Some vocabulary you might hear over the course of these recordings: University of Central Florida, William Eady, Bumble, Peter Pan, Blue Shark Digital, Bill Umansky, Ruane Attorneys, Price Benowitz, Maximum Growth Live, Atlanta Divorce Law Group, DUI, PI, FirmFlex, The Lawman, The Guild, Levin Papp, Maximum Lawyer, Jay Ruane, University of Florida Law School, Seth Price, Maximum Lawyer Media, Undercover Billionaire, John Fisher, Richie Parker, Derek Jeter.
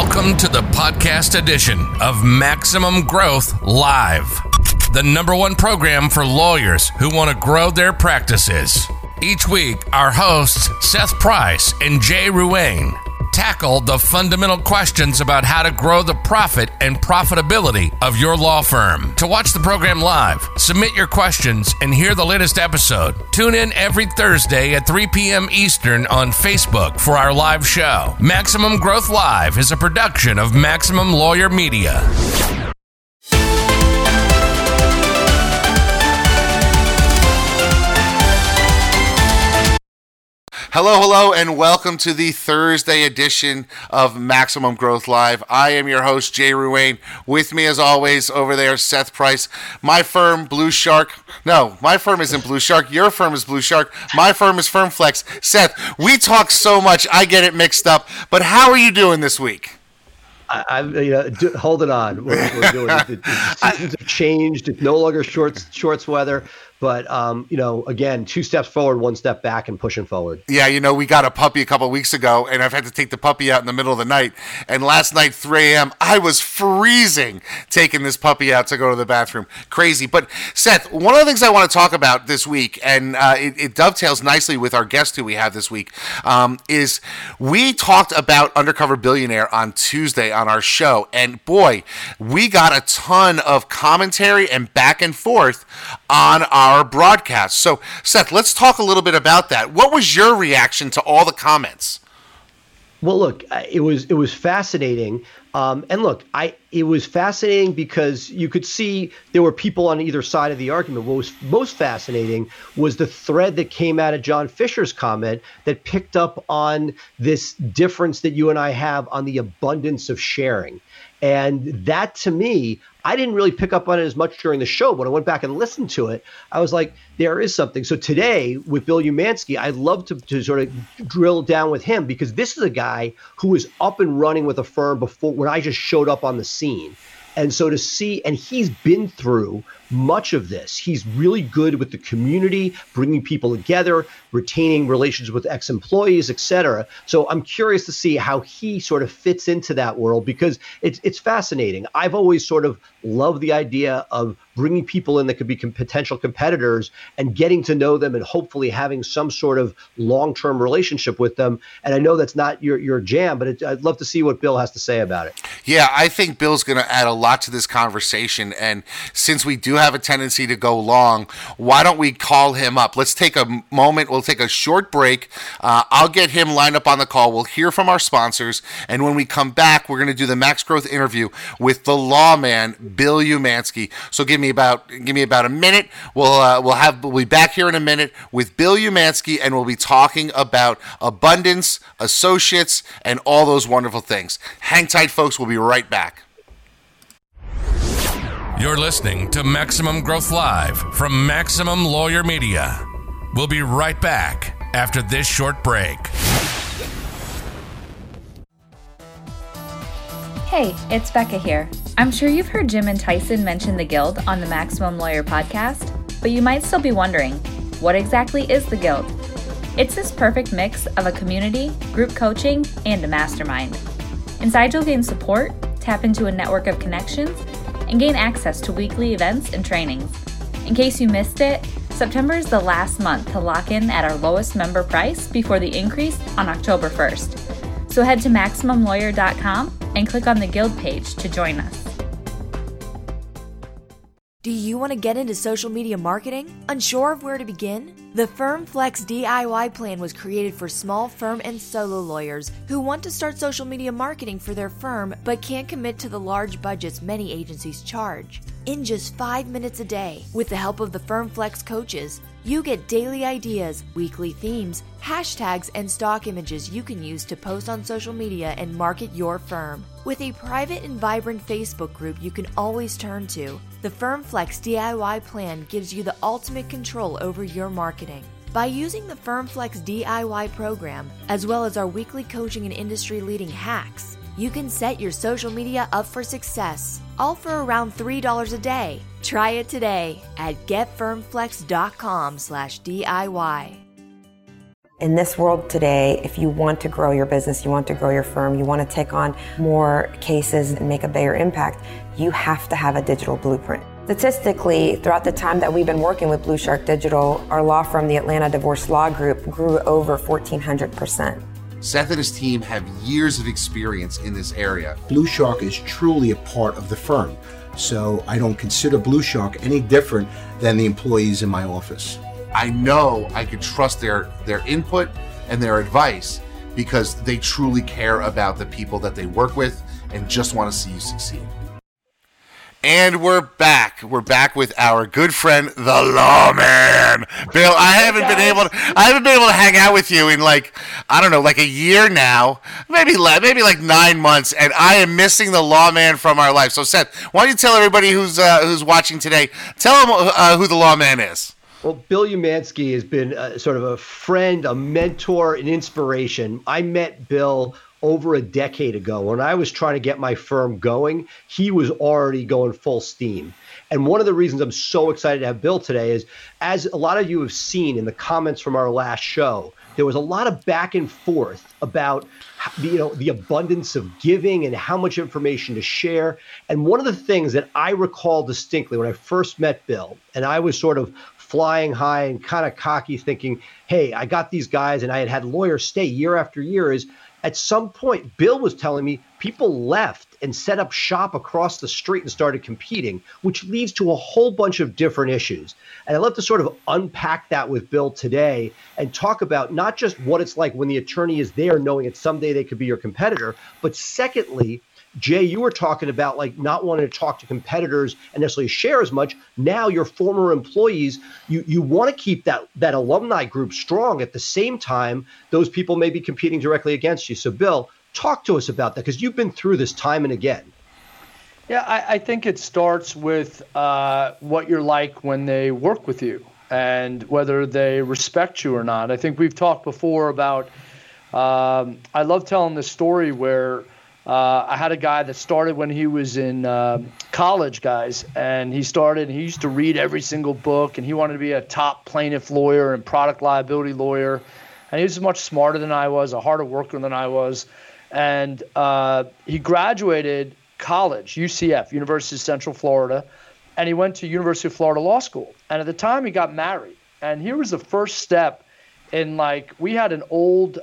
Welcome to the podcast edition of Maximum Growth Live, the #1 program for lawyers who want to grow their practices. Each week, our hosts, Seth Price and Jay Ruane, tackle the fundamental questions about how to grow the profit and profitability of your law firm. To watch the program live, submit your questions, and hear the latest episode, tune in every Thursday at 3 p.m. Eastern on Facebook for our live show. Maximum Growth Live is a production of Maximum Lawyer Media. Hello, and welcome to the Thursday edition of Maximum Growth Live. I am your host, Jay Ruane. With me, as always, over there, Seth Price. My firm, Blue Shark. No, my firm isn't Blue Shark. Your firm is Blue Shark. My firm is FirmFlex. Seth, we talk so much, I get it mixed up. But how are you doing this week? Hold it on. We're doing it. Seasons have changed. It's no longer shorts weather. But, again, 2 steps forward, 1 step back, and pushing forward. Yeah, we got a puppy a couple of weeks ago, and I've had to take the puppy out in the middle of the night. And last night, 3 a.m., I was freezing taking this puppy out to go to the bathroom. Crazy. But, Seth, one of the things I want to talk about this week, and it dovetails nicely with our guest who we have this week, is we talked about Undercover Billionaire on Tuesday on our show. And, boy, we got a ton of commentary and back and forth on our broadcast. So, Seth, let's talk a little bit about that. What was your reaction to all the comments? Well, look, it was fascinating. It was fascinating because you could see there were people on either side of the argument. What was most fascinating was the thread that came out of John Fisher's comment that picked up on this difference that you and I have on the abundance of sharing. And that, to me, I didn't really pick up on it as much during the show. When I went back and listened to it, I was like, there is something. So today with Bill Umansky, I'd love to sort of drill down with him, because this is a guy who was up and running with a firm before when I just showed up on the scene. And so to see, and he's been through much of this. He's really good with the community, bringing people together, retaining relations with ex-employees, et cetera. So I'm curious to see how he sort of fits into that world, because it's fascinating. I've always sort of loved the idea of bringing people in that could be potential competitors and getting to know them and hopefully having some sort of long-term relationship with them. And I know that's not your jam, but I'd love to see what Bill has to say about it. Yeah, I think Bill's going to add a lot to this conversation, and since we do have a tendency to go long, why don't we call him up? Let's take a moment. We'll take a short break. I'll get him lined up on the call. We'll hear from our sponsors, and when we come back, we're going to do the Max Growth interview with the lawman Bill Umansky. So give me about a minute. We'll be back here in a minute with Bill Umansky, and we'll be talking about abundance, associates, and all those wonderful things. Hang tight, folks. We'll be right back. You're listening to Maximum Growth Live from Maximum Lawyer Media. We'll be right back after this short break. Hey, it's Becca here. I'm sure you've heard Jim and Tyson mention the Guild on the Maximum Lawyer podcast, but you might still be wondering, what exactly is the Guild? It's this perfect mix of a community, group coaching, and a mastermind. Inside, you'll gain support, tap into a network of connections, and gain access to weekly events and trainings. In case you missed it, September is the last month to lock in at our lowest member price before the increase on October 1st. So head to MaximumLawyer.com and click on the Guild page to join us. Do you want to get into social media marketing? Unsure of where to begin? The FirmFlex DIY plan was created for small firm and solo lawyers who want to start social media marketing for their firm but can't commit to the large budgets many agencies charge. In just 5 minutes a day, with the help of the FirmFlex coaches, you get daily ideas, weekly themes, hashtags, and stock images you can use to post on social media and market your firm. With a private and vibrant Facebook group you can always turn to, the FirmFlex DIY plan gives you the ultimate control over your marketing. By using the FirmFlex DIY program, as well as our weekly coaching and industry-leading hacks, you can set your social media up for success, all for around $3 a day. Try it today at GetFirmFlex.com/DIY. In this world today, if you want to grow your business, you want to grow your firm, you want to take on more cases and make a bigger impact, you have to have a digital blueprint. Statistically, throughout the time that we've been working with Blue Shark Digital, our law firm, the Atlanta Divorce Law Group, grew over 1,400%. Seth and his team have years of experience in this area. Blue Shark is truly a part of the firm, so I don't consider Blue Shark any different than the employees in my office. I know I can trust their input and their advice because they truly care about the people that they work with and just want to see you succeed. And we're back. We're back with our good friend, the lawman, Bill. I haven't been able to hang out with you in like a year now, maybe like 9 months, and I am missing the lawman from our life. So Seth, why don't you tell everybody who's watching today? Tell them who the lawman is. Well, Bill Umansky has been sort of a friend, a mentor, an inspiration. I met Bill over a decade ago. When I was trying to get my firm going, he was already going full steam. And one of the reasons I'm so excited to have Bill today is, as a lot of you have seen in the comments from our last show, there was a lot of back and forth about the abundance of giving and how much information to share. And one of the things that I recall distinctly when I first met Bill, and I was sort of flying high and kind of cocky thinking, hey, I got these guys, and I had lawyers stay year after year, is at some point, Bill was telling me people left and set up shop across the street and started competing, which leads to a whole bunch of different issues. And I'd love to sort of unpack that with Bill today and talk about not just what it's like when the attorney is there knowing that someday they could be your competitor, but secondly, Jay, you were talking about like not wanting to talk to competitors and necessarily share as much. Now your former employees, you want to keep that alumni group strong. At the same time, those people may be competing directly against you. So Bill, talk to us about that, because you've been through this time and again. Yeah, I think it starts with what you're like when they work with you and whether they respect you or not. I think we've talked before about, I love telling this story where I had a guy that started when he was in college, guys, and he used to read every single book, and he wanted to be a top plaintiff lawyer and product liability lawyer, and he was much smarter than I was, a harder worker than I was, and he graduated college, UCF, University of Central Florida, and he went to University of Florida Law School, and at the time he got married, and here was the first step in, like, we had an old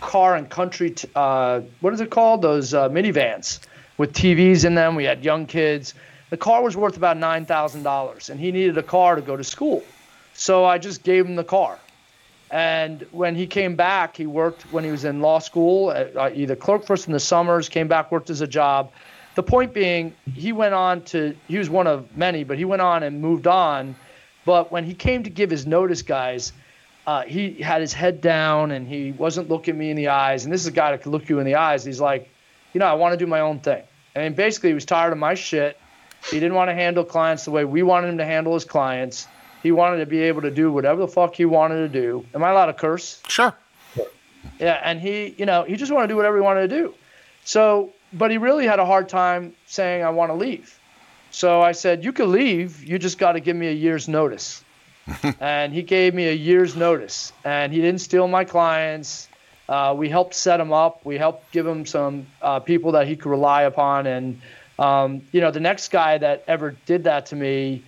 car and country, what is it called? Those minivans with TVs in them. We had young kids. The car was worth about $9,000, and he needed a car to go to school. So I just gave him the car. And when he came back, he worked when he was in law school, either clerk first in the summers, came back, worked as a job. The point being, he was one of many, but he went on and moved on. But when he came to give his notice, guys, he had his head down, and he wasn't looking me in the eyes. And this is a guy that could look you in the eyes. He's like, I want to do my own thing. And basically, he was tired of my shit. He didn't want to handle clients the way we wanted him to handle his clients. He wanted to be able to do whatever the fuck he wanted to do. Am I allowed to curse? Sure. Yeah, and he just wanted to do whatever he wanted to do. So, but he really had a hard time saying, I want to leave. So I said, you can leave. You just got to give me a year's notice. And he gave me a year's notice, and he didn't steal my clients. We helped set him up. We helped give him some people that he could rely upon. And, the next guy that ever did that to me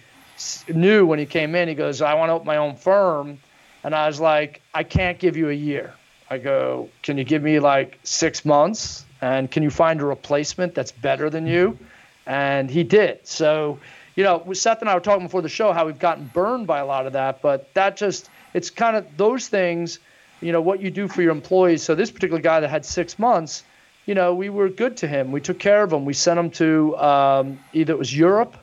knew when he came in, he goes, I want to open my own firm. And I was like, I can't give you a year. I go, can you give me like 6 months? And can you find a replacement that's better than you? And he did. So, Seth and I were talking before the show how we've gotten burned by a lot of that, but that just, it's kind of those things, what you do for your employees. So this particular guy that had 6 months, we were good to him. We took care of him. We sent him to either it was Europe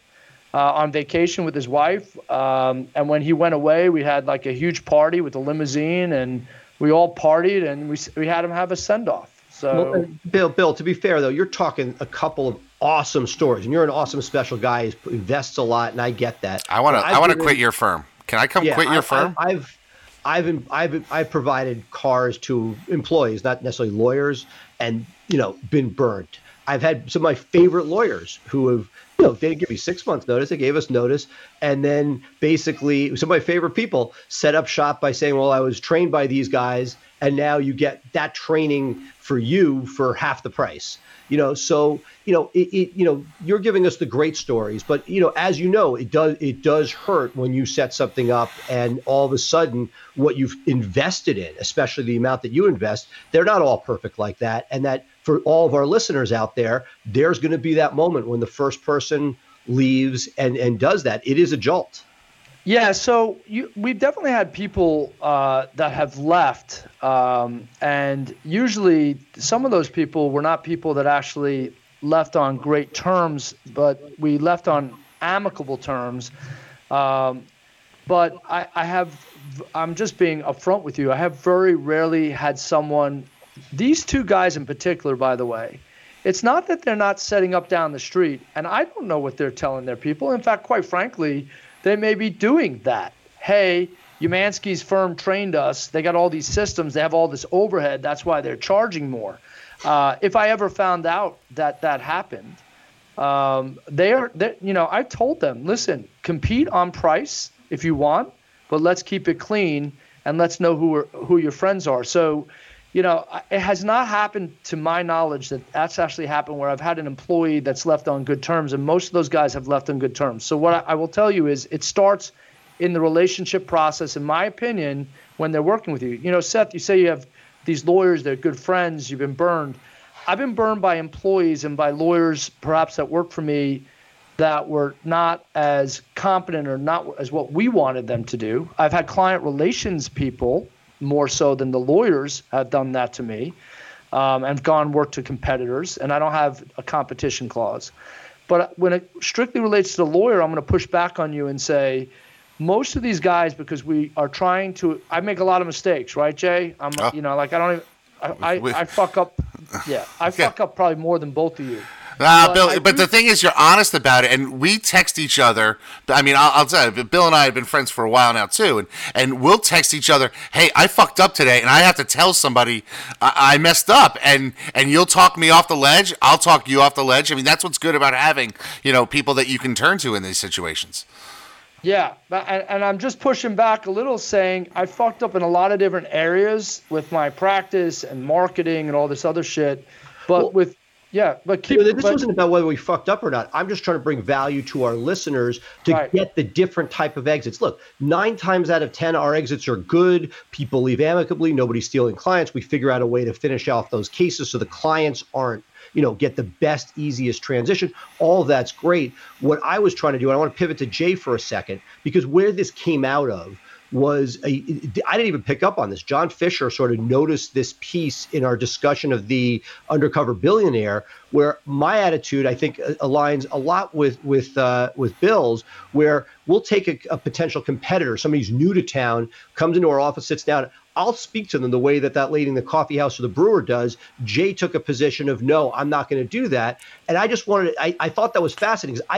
on vacation with his wife. And when he went away, we had like a huge party with a limousine, and we all partied, and we had him have a send off. So well, Bill, to be fair though, you're talking a couple of awesome stories, and you're an awesome special guy who invests a lot, and I get that. I want to quit your firm. Can I come quit your firm? I've I've provided cars to employees, not necessarily lawyers, and, you know, been burnt. I've had some of my favorite lawyers who have, you know, they didn't give me 6 months notice. They gave us notice. And then basically some of my favorite people set up shop by saying, well, I was trained by these guys, and now you get that training for you for half the price. You know, so, you know, you're giving us the great stories, but, you know, as you know, it does hurt when you set something up and all of a sudden what you've invested in, especially the amount that you invest, they're not all perfect like that. And that for all of our listeners out there, there's going to be that moment when the first person leaves and does that. It is a jolt. Yeah, so we've definitely had people that have left, and usually some of those people were not people that actually left on great terms, but we left on amicable terms. But I'm just being upfront with you. I have very rarely had someone, these two guys in particular, by the way, it's not that they're not setting up down the street, and I don't know what they're telling their people. In fact, quite frankly, they may be doing that. Hey, Umansky's firm trained us. They got all these systems. They have all this overhead. That's why they're charging more. If I ever found out that happened, I told them, listen, compete on price if you want, but let's keep it clean and let's know who your friends are. So, you know, it has not happened to my knowledge that's actually happened where I've had an employee that's left on good terms, and most of those guys have left on good terms. So what I will tell you is it starts in the relationship process, in my opinion, when they're working with you. You know, Seth, you say you have these lawyers, they're good friends, you've been burned. I've been burned by employees and by lawyers perhaps that work for me that were not as competent or not as what we wanted them to do. I've had client relations people, more so than the lawyers, have done that to me, and gone work to competitors, and I don't have a competition clause. But when it strictly relates to the lawyer, I'm going to push back on you and say, most of these guys, because we are trying to, I make a lot of mistakes, right, Jay? I fuck up. Yeah, fuck up probably more than both of you. Bill, but the thing is, you're honest about it, and we text each other. I mean, I'll tell you, Bill and I have been friends for a while now, too, and we'll text each other, hey, I fucked up today, and I have to tell somebody I messed up, and you'll talk me off the ledge, I'll talk you off the ledge. I mean, that's what's good about having, you know, people that you can turn to in these situations. Yeah, and I'm just pushing back a little, saying I fucked up in a lot of different areas with my practice and marketing and all this other shit, but this wasn't about whether we fucked up or not. I'm just trying to bring value to our listeners to get the different type of exits. Look, 9 times out of 10, our exits are good. People leave amicably. Nobody's stealing clients. We figure out a way to finish off those cases so the clients aren't, you know, get the best, easiest transition. All that's great. What I was trying to do, and I want to pivot to Jay for a second, because where this came out of was I didn't even pick up on this. John Fisher sort of noticed this piece in our discussion of the Undercover Billionaire, where my attitude, I think, aligns a lot with Bill's, where we'll take a potential competitor, somebody who's new to town, comes into our office, sits down. I'll speak to them the way that lady in the coffee house or the brewer does. Jay took a position of, no, I'm not going to do that. And I just wanted to, I thought that was fascinating because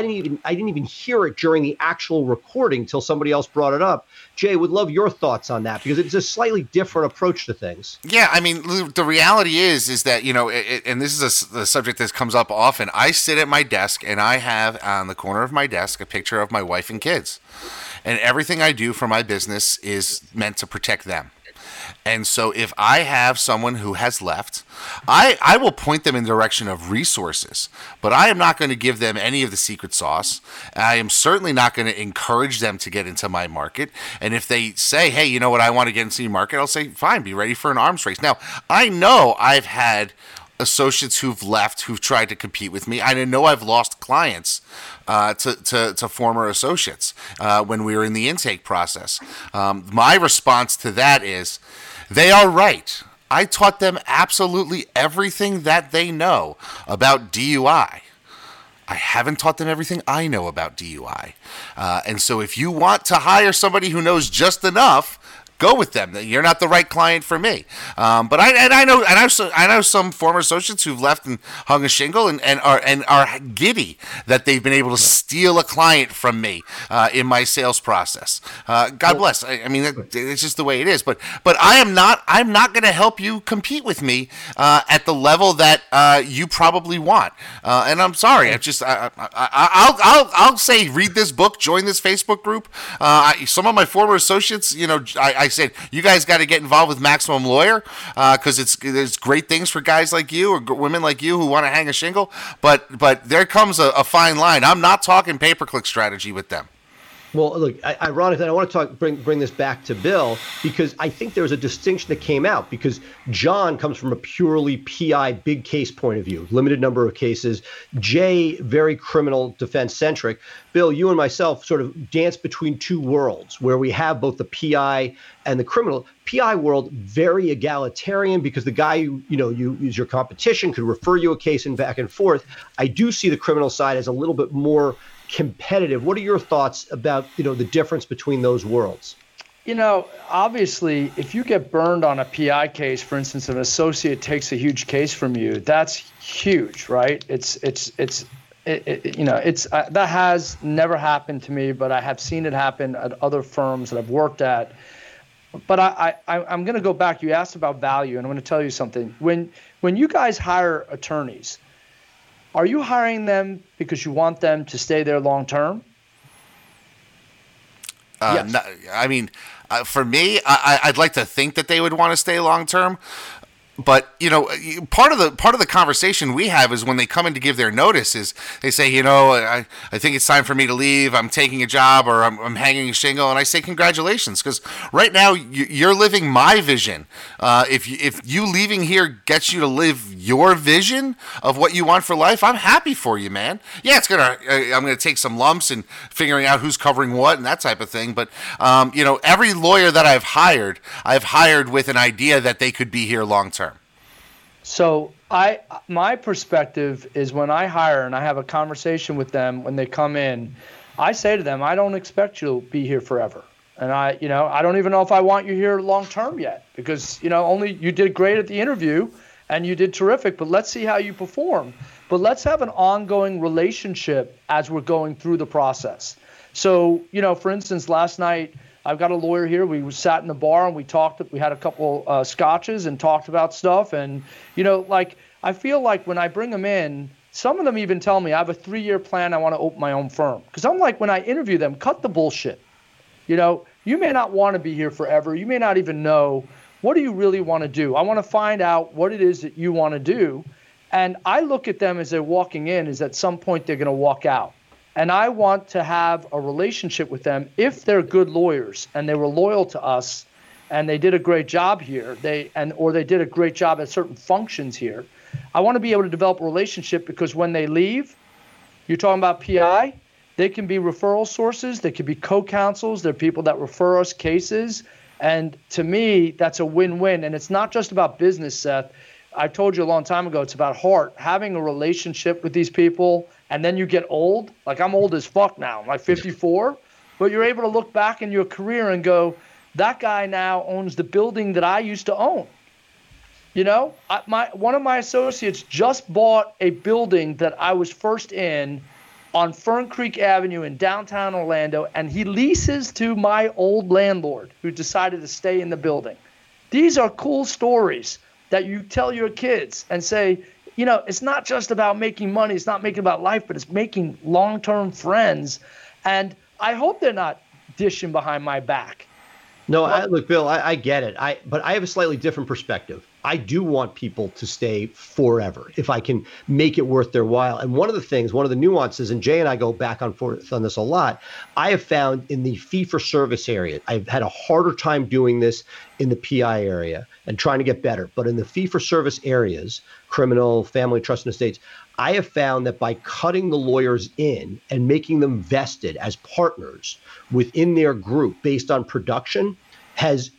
I didn't even hear it during the actual recording till somebody else brought it up. Jay, would love your thoughts on that because it's a slightly different approach to things. Yeah, I mean, the reality is that, you know, and this is the subject that comes up often. I sit at my desk and I have on the corner of my desk a picture of my wife and kids. And everything I do for my business is meant to protect them. And so if I have someone who has left, I will point them in the direction of resources, but I am not going to give them any of the secret sauce. I am certainly not going to encourage them to get into my market. And if they say, hey, you know what, I want to get into your market, I'll say, fine, be ready for an arms race. Now, I know I've had associates who've left, who've tried to compete with me. I know I've lost clients to former associates when we were in the intake process. My response to that is, they are right. I taught them absolutely everything that they know about DUI. I haven't taught them everything I know about DUI. And so if you want to hire somebody who knows just enough, go with them. You're not the right client for me. But I know some former associates who've left and hung a shingle and are giddy that they've been able to steal a client from me in my sales process. God bless. I mean, it's just the way it is. But I'm not going to help you compete with me at the level that you probably want. And I'm sorry. I'll say read this book, join this Facebook group. Some of my former associates, you know, I said, you guys got to get involved with Maximum Lawyer because there's great things for guys like you or women like you who want to hang a shingle. But there comes a fine line. I'm not talking pay-per-click strategy with them. Well, look, ironically, I want to bring this back to Bill because I think there's a distinction that came out because John comes from a purely PI big case point of view, limited number of cases. Jay, very criminal defense centric. Bill, you and myself sort of dance between two worlds where we have both the PI and the criminal. PI world, very egalitarian because the guy you use your competition could refer you a case and back and forth. I do see the criminal side as a little bit more competitive. What are your thoughts about, the difference between those worlds? Obviously, if you get burned on a PI case, for instance, an associate takes a huge case from you, that's huge, right? It's that has never happened to me, but I have seen it happen at other firms that I've worked at. But I'm going to go back. You asked about value, and I'm going to tell you something. When you guys hire attorneys, are you hiring them because you want them to stay there long term? Yes. For me, I'd like to think that they would want to stay long term. But, part of the conversation we have is when they come in to give their notice is they say, I think it's time for me to leave. I'm taking a job or I'm hanging a shingle. And I say, congratulations, because right now you're living my vision. If you leaving here gets you to live your vision of what you want for life, I'm happy for you, man. Yeah, I'm going to take some lumps and figuring out who's covering what and that type of thing. But, every lawyer that I've hired with an idea that they could be here long term. So my perspective is when I hire and I have a conversation with them when they come in, I say to them, I don't expect you to be here forever. And I don't even know if I want you here long term yet because, only you did great at the interview and you did terrific, but let's see how you perform. But let's have an ongoing relationship as we're going through the process. So, for instance, last night, I've got a lawyer here. We sat in the bar and we talked. We had a couple scotches and talked about stuff. And, I feel like when I bring them in, some of them even tell me I have a 3-year plan. I want to open my own firm. Because I'm like, when I interview them, cut the bullshit. You may not want to be here forever. You may not even know. What do you really want to do? I want to find out what it is that you want to do. And I look at them as they're walking in is at some point they're going to walk out. And I want to have a relationship with them if they're good lawyers and they were loyal to us and they did a great job here, they did a great job at certain functions here. I want to be able to develop a relationship because when they leave, you're talking about PI, they can be referral sources, they could be co-counsels, they're people that refer us cases. And to me, that's a win-win. And it's not just about business, Seth. I told you a long time ago, it's about heart, having a relationship with these people. And then you get old, like I'm old as fuck now, I'm like 54, but you're able to look back in your career and go, that guy now owns the building that I used to own. One of my associates just bought a building that I was first in on Fern Creek Avenue in downtown Orlando, and he leases to my old landlord who decided to stay in the building. These are cool stories that you tell your kids and say, it's not just about making money. It's not making about life, but it's making long-term friends. And I hope they're not dishing behind my back. No, look, Bill, I get it. But I have a slightly different perspective. I do want people to stay forever if I can make it worth their while. And one of the nuances, and Jay and I go back and forth on this a lot, I have found in the fee-for-service area, I've had a harder time doing this in the PI area and trying to get better. But in the fee-for-service areas, criminal, family, trust, and estates, I have found that by cutting the lawyers in and making them vested as partners within their group based on production has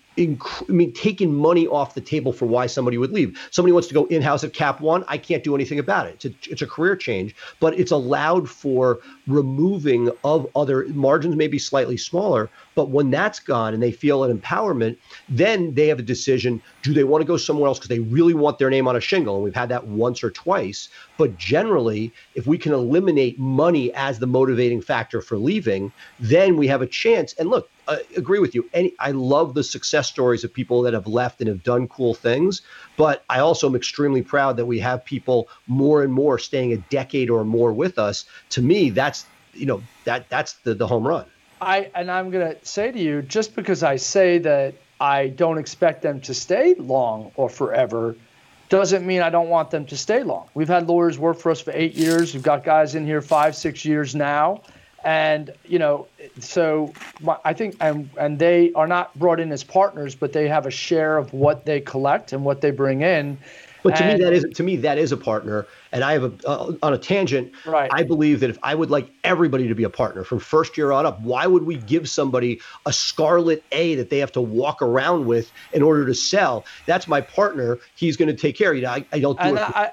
taking money off the table for why somebody would leave. Somebody wants to go in-house at Cap One. I can't do anything about it. It's a career change, but it's allowed for removing of other margins, maybe slightly smaller But when that's gone and they feel an empowerment, then they have a decision. Do they want to go somewhere else because they really want their name on a shingle? And we've had that once or twice. But generally, if we can eliminate money as the motivating factor for leaving, then we have a chance. And look, I agree with you. I love the success stories of people that have left and have done cool things. But I also am extremely proud that we have people more and more staying a decade or more with us. To me, that's, you know, that's the home run. I'm going to say to you, just because I say that I don't expect them to stay long or forever doesn't mean I don't want them to stay long. We've had lawyers work for us for 8 years. We've got guys in here 5-6 years now. And, you know, so I think and they are not brought in as partners, but they have a share of what they collect and what they bring in. But to me, that is a partner. And I have on a tangent, right. I believe that if I would like everybody to be a partner from first year on up, why would we give somebody a scarlet A that they have to walk around with in order to sell? That's my partner. He's going to take care of you. I don't do and it.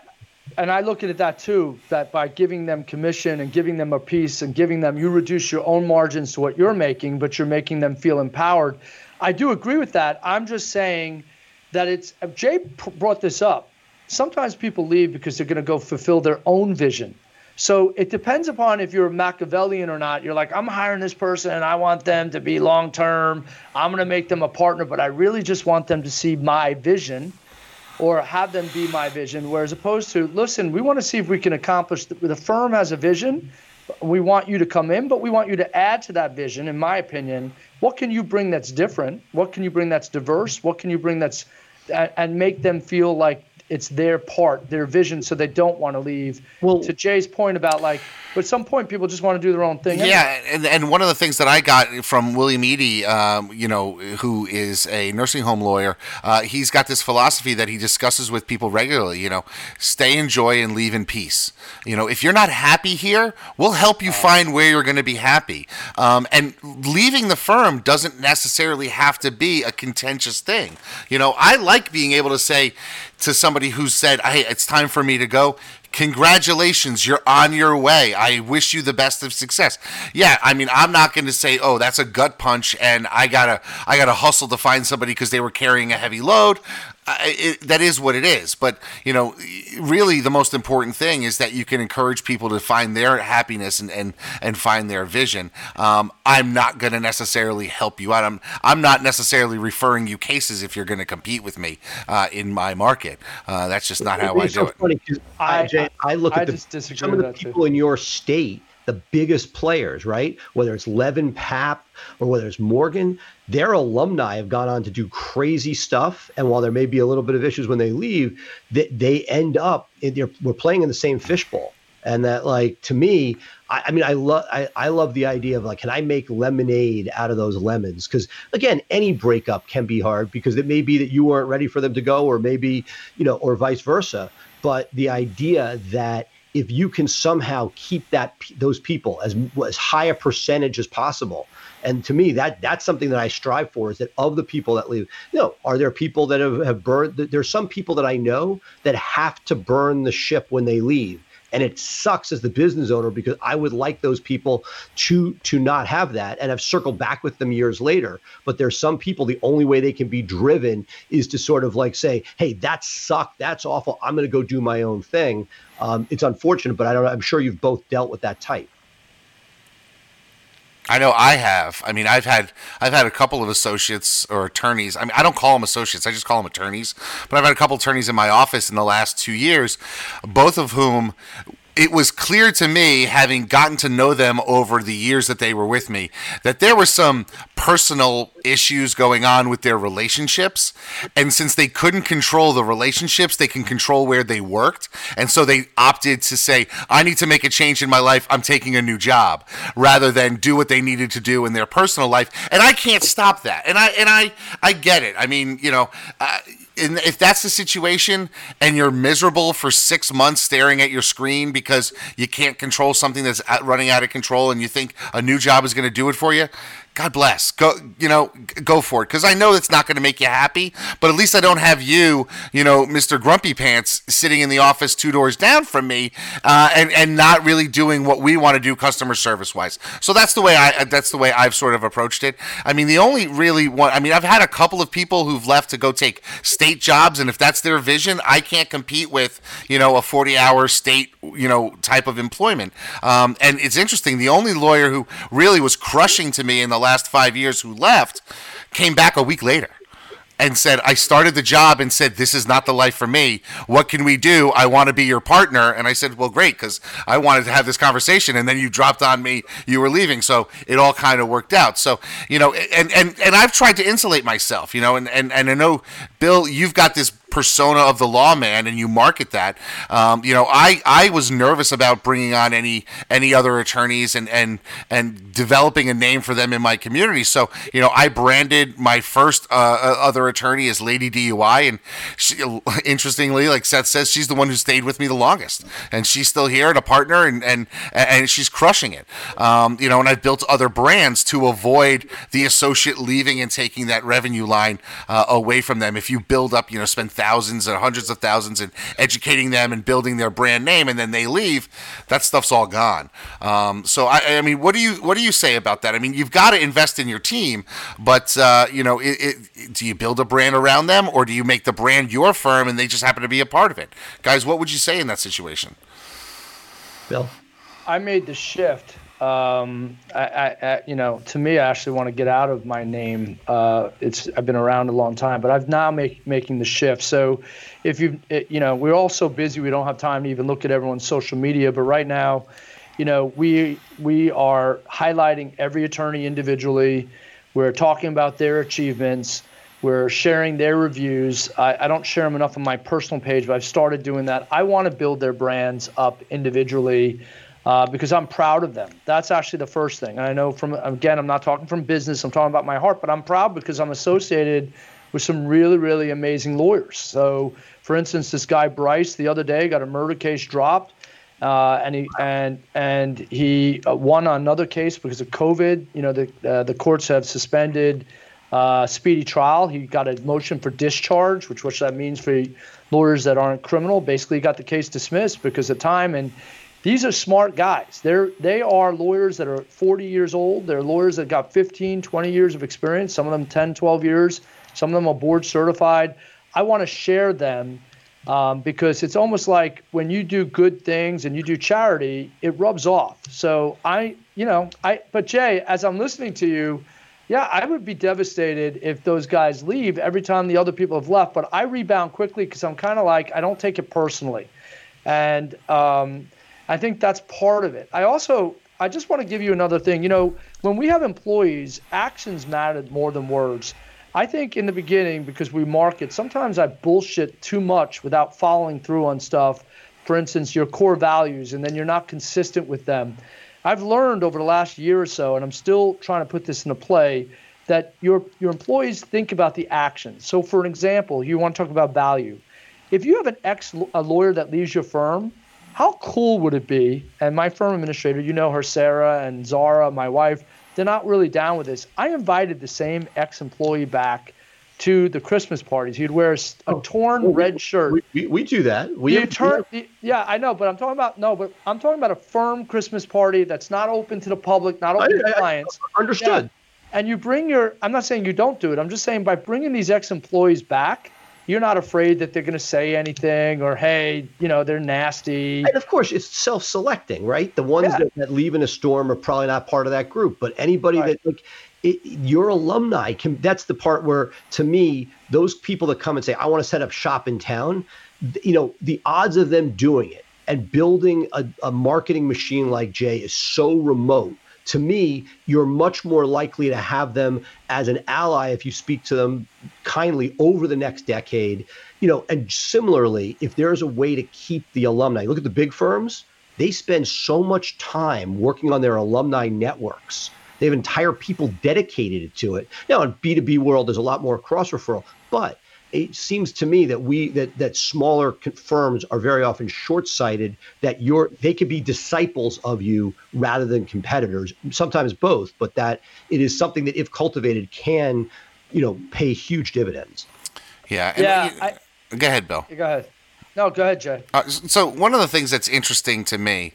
And I look at it that too, that by giving them commission and giving them a piece and giving them, you reduce your own margins to what you're making, but you're making them feel empowered. I do agree with that. I'm just saying that Jay brought this up. Sometimes people leave because they're going to go fulfill their own vision. So it depends upon if you're a Machiavellian or not. You're like, I'm hiring this person and I want them to be long-term. I'm going to make them a partner, but I really just want them to see my vision. Or have them be my vision, whereas opposed to, listen, we want to see if we can accomplish, the firm has a vision, we want you to come in, but we want you to add to that vision, in my opinion. What can you bring that's different? What can you bring that's diverse? What can you bring that's, and make them feel like it's their part, their vision, so they don't want to leave. Well, to Jay's point about like, but at some point people just want to do their own thing. Yeah, and one of the things that I got from William Eady, who is a nursing home lawyer, he's got this philosophy that he discusses with people regularly, you know, stay in joy and leave in peace. You know, if you're not happy here, we'll help you find where you're going to be happy. And leaving the firm doesn't necessarily have to be a contentious thing. You know, I like being able to say to somebody who said, hey, it's time for me to go, congratulations, you're on your way. I wish you the best of success. Yeah, I mean, I'm not going to say, oh, that's a gut punch, and I gotta hustle to find somebody because they were carrying a heavy load. That is what it is. But, you know, really the most important thing is that you can encourage people to find their happiness and find their vision. I'm not going to necessarily help you out. I'm not necessarily referring you cases if you're going to compete with me in my market. That's just not how I do it. I look at some of the people in your state, the biggest players, right? Whether it's Levin Papp or whether it's Morgan, their alumni have gone on to do crazy stuff. And while there may be a little bit of issues when they leave, they end up, we're playing in the same fishbowl. And that, like, to me, I love the idea of, like, can I make lemonade out of those lemons? Because, again, any breakup can be hard because it may be that you weren't ready for them to go, or maybe, you know, or vice versa. But the idea that if you can somehow keep those people as high a percentage as possible, and to me, that's something that I strive for, is that of the people that leave, you know, are there people that have burned? There's some people that I know that have to burn the ship when they leave. And it sucks as the business owner, because I would like those people to not have that, and I've circled back with them years later. But there's some people, the only way they can be driven is to sort of like say, hey, that sucked, that's awful, I'm going to go do my own thing. It's unfortunate, but I'm sure you've both dealt with that type. I know I have. I mean, I've had a couple of associates or attorneys. I mean, I don't call them associates. I just call them attorneys. But I've had a couple of attorneys in my office in the last 2 years, both of whom it was clear to me, having gotten to know them over the years that they were with me, that there were some personal issues going on with their relationships. And since they couldn't control the relationships, they can control where they worked. And so they opted to say, I need to make a change in my life. I'm taking a new job, rather than do what they needed to do in their personal life. And I can't stop that. And I get it. I mean, you know, and if that's the situation and you're miserable for 6 months staring at your screen because you can't control something that's running out of control and you think a new job is going to do it for you, God bless. Go for it. Because I know it's not going to make you happy, but at least I don't have you, Mr. Grumpy Pants, sitting in the office two doors down from me and not really doing what we want to do customer service wise. So that's the way I've sort of approached it. I mean, the only really one, I mean, I've had a couple of people who've left to go take state jobs, and if that's their vision, I can't compete with, a 40-hour state, type of employment. And it's interesting. The only lawyer who really was crushing to me in the last 5 years who left came back a week later and said, I started the job and said, this is not the life for me. What can we do? I want to be your partner. And I said, well, great, because I wanted to have this conversation. And then you dropped on me, you were leaving. So it all kind of worked out. So, and I've tried to insulate myself, and I know, Bill, you've got this persona of the lawman, and you market that. I was nervous about bringing on any other attorneys and developing a name for them in my community. So I branded my first other attorney as Lady DUI, and she, interestingly, like Seth says, she's the one who stayed with me the longest, and she's still here and a partner, and she's crushing it. And I've built other brands to avoid the associate leaving and taking that revenue line away from them. If you build up, spend thousands and hundreds of thousands in educating them and building their brand name, and then they leave, that stuff's all gone. So I mean, what do you say about that? I mean, you've got to invest in your team, but do you build a brand around them, or do you make the brand your firm and they just happen to be a part of it? Guys, what would you say in that situation? Bill, I made the shift. To me, I actually want to get out of my name. I've been around a long time, but I've now making the shift. So if we're all so busy, we don't have time to even look at everyone's social media. But right now, we are highlighting every attorney individually. We're talking about their achievements. We're sharing their reviews. I don't share them enough on my personal page, but I've started doing that. I want to build their brands up individually, because I'm proud of them. That's actually the first thing. And I know I'm not talking from business, I'm talking about my heart, but I'm proud because I'm associated with some really, really amazing lawyers. So for instance, this guy Bryce the other day got a murder case dropped, and he won another case because of COVID. The courts have suspended speedy trial. He got a motion for discharge, which that means for lawyers that aren't criminal. Basically, he got the case dismissed because of time. And these are smart guys. They are lawyers that are 40 years old. They're lawyers that got 15, 20 years of experience, some of them 10, 12 years. Some of them are board certified. I want to share them because it's almost like when you do good things and you do charity, it rubs off. So but Jay, as I'm listening to you, yeah, I would be devastated if those guys leave every time the other people have left. But I rebound quickly because I'm kind of like, I don't take it personally. And I think that's part of it. I just want to give you another thing. When we have employees, actions matter more than words. I think in the beginning, because we market, sometimes I bullshit too much without following through on stuff. For instance, your core values, and then you're not consistent with them. I've learned over the last year or so, and I'm still trying to put this into play, that your employees think about the actions. So for an example, you want to talk about value. If you have a lawyer that leaves your firm, how cool would it be? And my firm administrator, her, Sarah, and Zara, my wife, they're not really down with this. I invited the same ex-employee back to the Christmas parties. He'd wear a torn red shirt. We do that. Yeah, I know, but I'm talking about a firm Christmas party that's not open to the public, not open to clients. Understood. Yeah. And you bring I'm not saying you don't do it. I'm just saying by bringing these ex-employees back, you're not afraid that they're going to say anything or, hey, they're nasty. And, of course, it's self-selecting, right? The ones that leave in a storm are probably not part of that group. But anybody that – your alumni, that's the part where, to me, those people that come and say, I want to set up shop in town, the odds of them doing it and building a marketing machine like Jay is so remote. To me, you're much more likely to have them as an ally if you speak to them kindly over the next decade. And similarly, if there's a way to keep the alumni, look at the big firms, they spend so much time working on their alumni networks. They have entire people dedicated to it. Now, in B2B world, there's a lot more cross referral, but it seems to me that that smaller firms are very often short-sighted, that they could be disciples of you rather than competitors, sometimes both, but that it is something that if cultivated can, pay huge dividends. Yeah. Go ahead, Bill. Go ahead. No, go ahead, Jay. So one of the things that's interesting to me,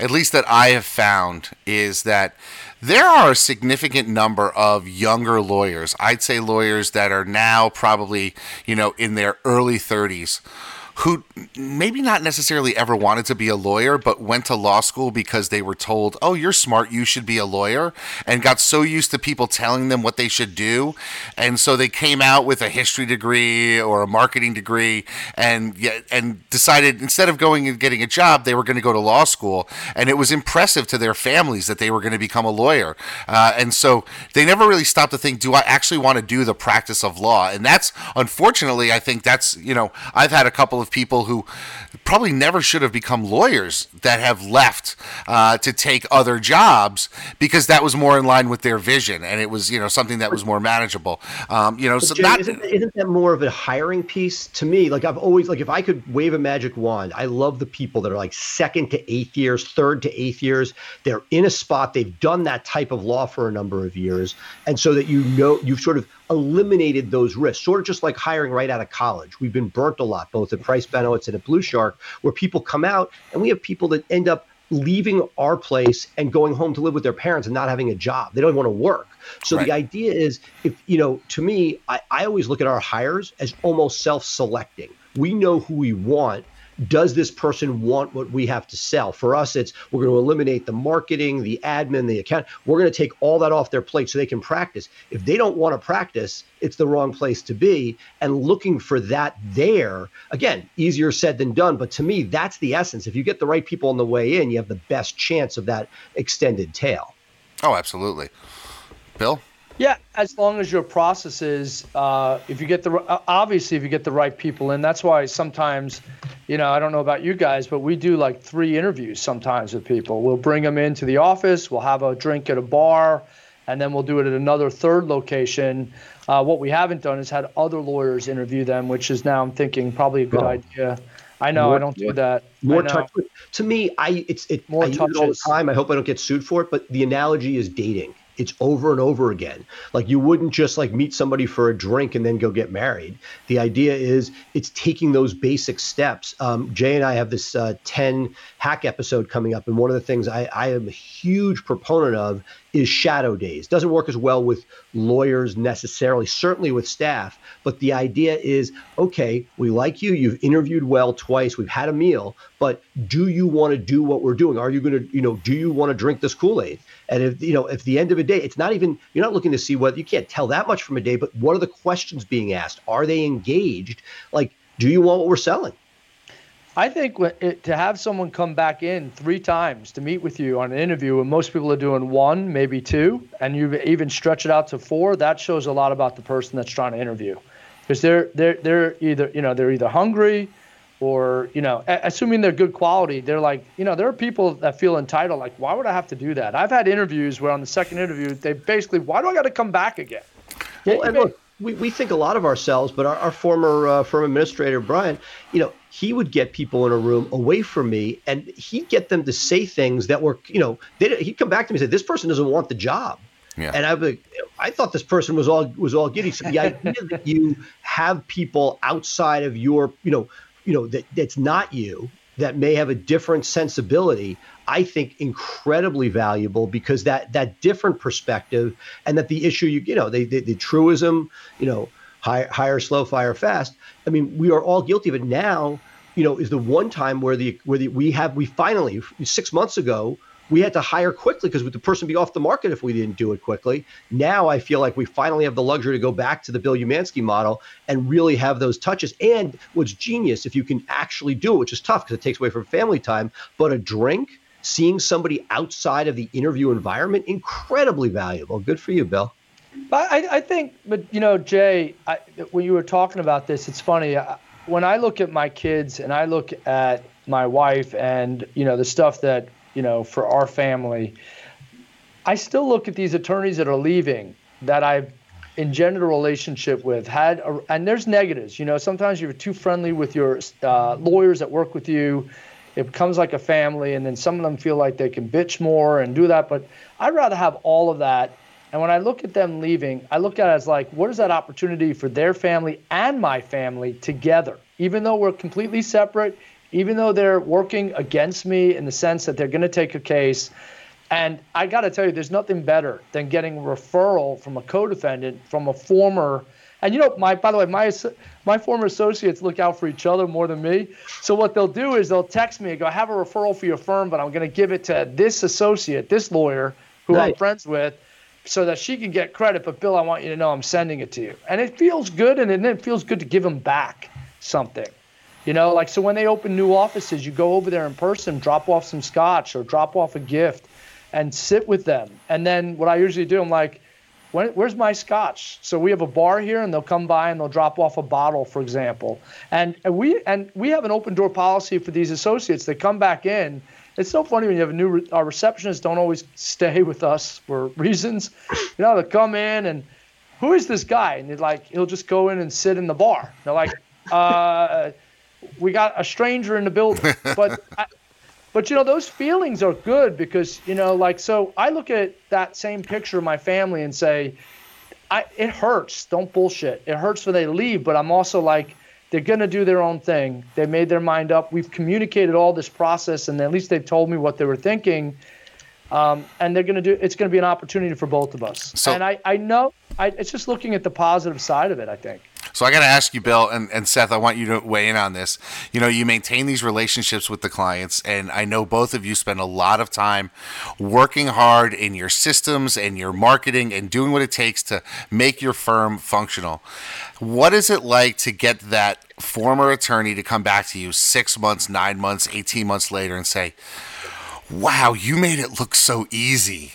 at least that I have found, is that there are a significant number of younger lawyers. I'd say lawyers that are now probably, in their early 30s, who maybe not necessarily ever wanted to be a lawyer, but went to law school because they were told, oh, you're smart, you should be a lawyer, and got so used to people telling them what they should do. And so they came out with a history degree or a marketing degree and decided instead of going and getting a job, they were going to go to law school. And it was impressive to their families that they were going to become a lawyer. And so they never really stopped to think, do I actually want to do the practice of law? And that's, unfortunately, I think that's, I've had a couple of people who probably never should have become lawyers that have left to take other jobs because that was more in line with their vision and it was something that was more manageable. So Jay, isn't that more of a hiring piece to me? Like I've always if I could wave a magic wand, I love the people that are like second to eighth years, third to eighth years. They're in a spot. They've done that type of law for a number of years, and so that you've sort of eliminated those risks, sort of just like hiring right out of college. We've been burnt a lot, both at Price Benowitz and at Blue Shark, where people come out and we have people that end up leaving our place and going home to live with their parents and not having a job. They don't want to work. So right. The idea is, if to me, I always look at our hires as almost self-selecting. We know who we want. Does this person want what we have to sell? For us, it's we're going to eliminate the marketing, the admin, the account. We're going to take all that off their plate so they can practice. If they don't want to practice, it's the wrong place to be. And looking for that there, again, easier said than done. But to me, that's the essence. If you get the right people on the way in, you have the best chance of that extended tail. Oh, absolutely. Bill? Yeah, as long as your process is, obviously if you get the right people in, that's why sometimes, I don't know about you guys, but we do like 3 interviews sometimes with people. We'll bring them into the office, we'll have a drink at a bar, and then we'll do it at another third location. What we haven't done is had other lawyers interview them, which is now I'm thinking probably a good idea. I know I don't do that. More touch. To me, I use it all the time. I hope I don't get sued for it, but the analogy is dating. It's over and over again. Like you wouldn't just meet somebody for a drink and then go get married. The idea is it's taking those basic steps. Jay and I have this 10 hack episode coming up. And one of the things I am a huge proponent of is shadow days. Doesn't work as well with lawyers necessarily, certainly with staff. But the idea is, okay, we like you. You've interviewed well twice. We've had a meal. But do you want to do what we're doing? Are you going to, do you want to drink this Kool-Aid? And if, at the end of a day, it's not even, you're not looking to see what, you can't tell that much from a day, but what are the questions being asked? Are they engaged? Do you want what we're selling? I think to have someone come back in 3 times to meet with you on an interview, and most people are doing 1, maybe 2, and you even stretch it out to 4, that shows a lot about the person that's trying to interview. Because they're either, they're either hungry or, assuming they're good quality, they're like, there are people that feel entitled, like, why would I have to do that? I've had interviews where on the second interview, they basically, why do I got to come back again? Well, and look, we think a lot of ourselves, but our former firm administrator, Brian, he would get people in a room away from me and he'd get them to say things that were, he'd come back to me and say, this person doesn't want the job. Yeah. And I'd be like, I thought this person was all giddy. So the idea that you have people outside of your, that's not you, that may have a different sensibility, I think incredibly valuable because that different perspective and that the issue, the truism, hire, slow, fire, fast. I mean, we are all guilty of it now, is the one time where we finally, 6 months ago, we had to hire quickly because would the person be off the market if we didn't do it quickly? Now I feel like we finally have the luxury to go back to the Bill Umansky model and really have those touches. And what's genius, if you can actually do it, which is tough because it takes away from family time, but a drink, seeing somebody outside of the interview environment, incredibly valuable. Good for you, Bill. But I think, Jay, when you were talking about this, it's funny. When I look at my kids and I look at my wife and, the stuff that, for our family, I still look at these attorneys that are leaving that I've engendered a relationship with, and there's negatives. You know, sometimes you're too friendly with your lawyers that work with you. It becomes like a family, and then some of them feel like they can bitch more and do that. But I'd rather have all of that. And when I look at them leaving, I look at it as like, what is that opportunity for their family and my family together? Even though we're completely separate, even though they're working against me in the sense that they're going to take a case. And I got to tell you, there's nothing better than getting a referral from a co-defendant, from a former. And, you know, by the way, my former associates look out for each other more than me. So what they'll do is they'll text me and go, I have a referral for your firm, but I'm going to give it to this associate, this lawyer who I'm friends with, so that she can get credit. But, Bill, I want you to know I'm sending it to you. And it feels good, and then it feels good to give them back something. You know, like, so when they open new offices, you go over there in person, drop off some scotch or drop off a gift and sit with them. And then what I usually do, I'm like, where's my scotch? So we have a bar here, and they'll come by and they'll drop off a bottle, for example. And we have an open door policy for these associates that come back in. It's so funny when you have a new, our receptionists don't always stay with us for reasons. You know, they'll come in and, who is this guy? And they're like, he'll just go in and sit in the bar. And they're like, we got a stranger in the building. But you know, those feelings are good because, you know, like, so I look at that same picture of my family and say, it hurts. Don't bullshit. It hurts when they leave. But I'm also like, they're going to do their own thing. They made their mind up. We've communicated all this process, and at least they've told me what they were thinking. And they're going to do, it's going to be an opportunity for both of us. So, and I know it's just looking at the positive side of it, I think. So I got to ask you, Bill, and Seth, I want you to weigh in on this. You know, you maintain these relationships with the clients, and I know both of you spend a lot of time working hard in your systems and your marketing and doing what it takes to make your firm functional. What is it like to get that former attorney to come back to you 6 months, 9 months, 18 months later and say, wow, you made it look so easy?